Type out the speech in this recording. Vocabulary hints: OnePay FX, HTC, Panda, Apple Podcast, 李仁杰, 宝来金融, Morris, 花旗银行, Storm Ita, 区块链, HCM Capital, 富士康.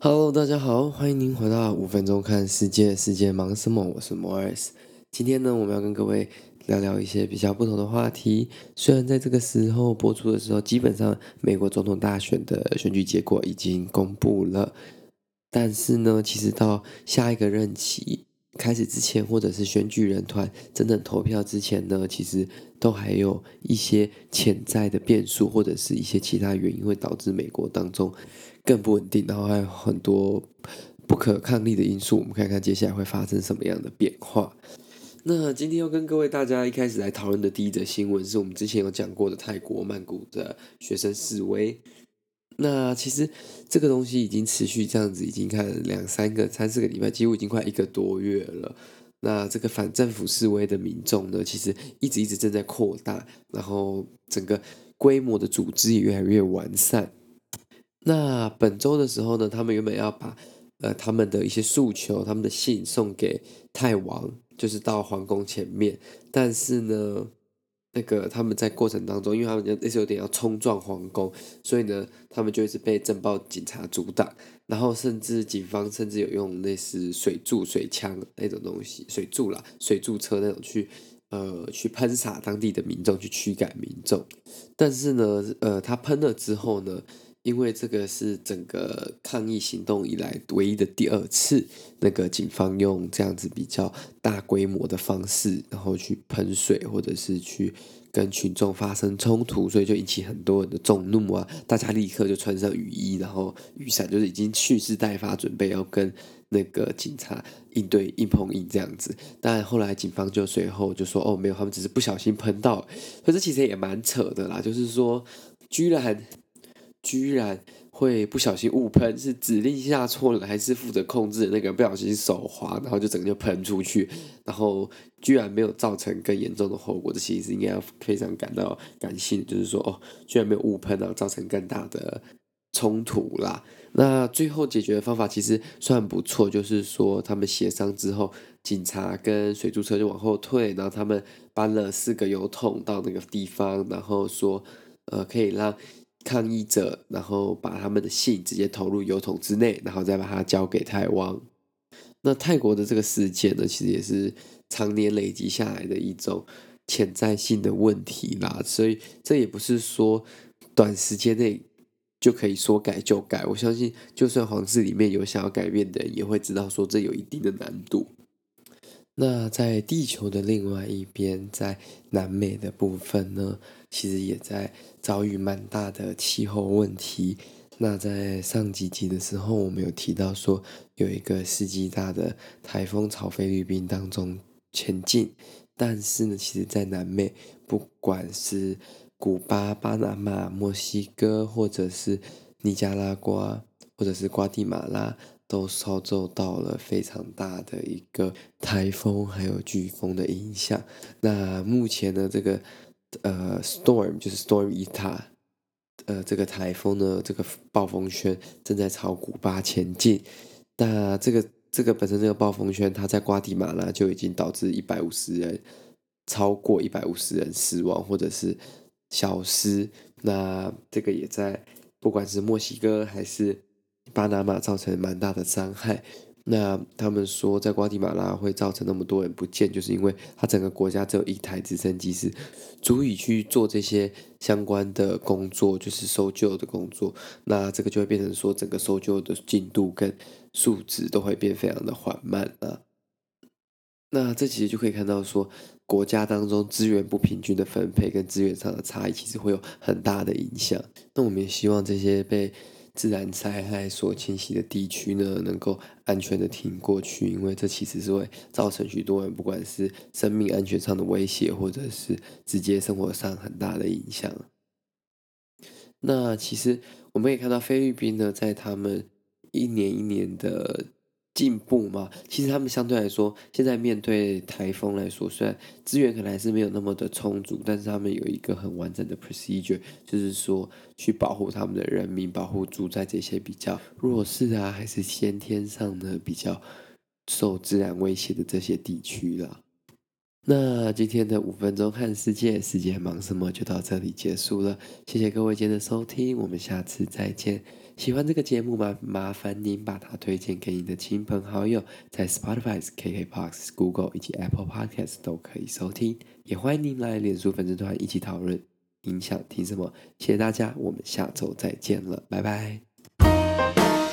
Hello， 大家好，欢迎您回到5分钟看世界，世界忙什么？我是 Morris。 今天呢，我们要跟各位聊聊一些比较不同的话题。虽然在这个时候播出的时候，基本上美国总统大选的选举结果已经公布了，但是呢，其实到下一个任期开始之前，或者是选举人团真正投票之前呢，其实都还有一些潜在的变数，或者是一些其他原因会导致美国当中更不稳定，然后还有很多不可抗力的因素。我们看看接下来会发生什么样的变化。那今天要跟各位大家一开始来讨论的第一则新闻，是我们之前有讲过的泰国曼谷的学生示威。那其实这个东西已经持续这样子，已经看了3-4个礼拜，几乎已经快1个多月了。那这个反政府示威的民众呢，其实一直正在扩大，然后整个规模的组织也越来越完善。那本周的时候呢，他们原本要把他们的一些诉求、他们的信送给泰王，就是到皇宫前面，但是呢，那个他们在过程当中，因为他们一直有点要冲撞皇宫，所以呢，他们就一直被政报警察阻挡，然后甚至警方甚至有用类似水柱、水枪那种东西，水柱车那种去喷洒当地的民众，去驱赶民众。但是呢，他喷了之后呢，因为这个是整个抗议行动以来唯一的第2次，那个警方用这样子比较大规模的方式，然后去喷水或者是去跟群众发生冲突，所以就引起很多人的众怒啊！大家立刻就穿上雨衣，然后雨伞，就是已经蓄势待发，准备要跟那个警察硬碰硬这样子。但后来警方就随后就说：“哦，没有，他们只是不小心喷到。”可是其实也蛮扯的啦，就是说，居然会不小心误喷，是指令下错了，还是负责控制的那个不小心手滑，然后就整个就喷出去，然后居然没有造成更严重的后果。这其实应该要非常感到感性，就是说哦，居然没有误喷，然后造成更大的冲突啦。那最后解决的方法其实算不错，就是说他们协商之后，警察跟水柱车就往后退，然后他们搬了4个油桶到那个地方，然后说可以让抗议者，然后把他们的信直接投入油桶之内，然后再把它交给泰王。那泰国的这个事件呢，其实也是常年累积下来的一种潜在性的问题啦，所以这也不是说短时间内就可以说改就改。我相信，就算皇室里面有想要改变的人，也会知道说这有一定的难度。那在地球的另外一边，在南美的部分呢，其实也在遭遇蛮大的气候问题。那在上几集的时候，我们有提到说，有一个世纪大的台风朝菲律宾当中前进，但是呢，其实在南美，不管是古巴、巴拿马、墨西哥，或者是尼加拉瓜，或者是瓜地马拉，都遭受到了非常大的一个台风还有飓风的影响。那目前呢，这个storm 就是 storm Ita， 这个台风呢，这个暴风圈正在朝古巴前进。那这个本身这个暴风圈，它在瓜地马拉就已经导致超过150人死亡或者是消失。那这个也在不管是墨西哥还是巴拿马造成蛮大的伤害。那他们说在瓜地马拉会造成那么多人不见，就是因为他整个国家只有1台直升机是足以去做这些相关的工作，就是搜救的工作。那这个就会变成说整个搜救的进度跟数值都会变非常的缓慢啊。那这其实就可以看到说，国家当中资源不平均的分配跟资源上的差异，其实会有很大的影响。那我们也希望这些被自然灾害所侵袭的地区呢，能够安全的挺过去，因为这其实是会造成许多人不管是生命安全上的威胁，或者是直接生活上很大的影响。那其实我们也看到菲律宾呢，在他们一年的进步嘛，其实他们相对来说，现在面对台风来说，虽然资源可能还是没有那么的充足，但是他们有一个很完整的 procedure， 就是说去保护他们的人民，保护住在这些比较弱势啊，还是先天上的比较受自然威胁的这些地区啦。那今天的5分钟看世界，世界忙什么就到这里结束了。谢谢各位今天的收听，我们下次再见。喜欢这个节目吗？麻烦您把它推荐给你的亲朋好友，在 Spotify、KKbox、Google 以及 Apple Podcast 都可以收听。也欢迎您来脸书粉丝团一起讨论您想听什么。谢谢大家，我们下周再见了，拜拜。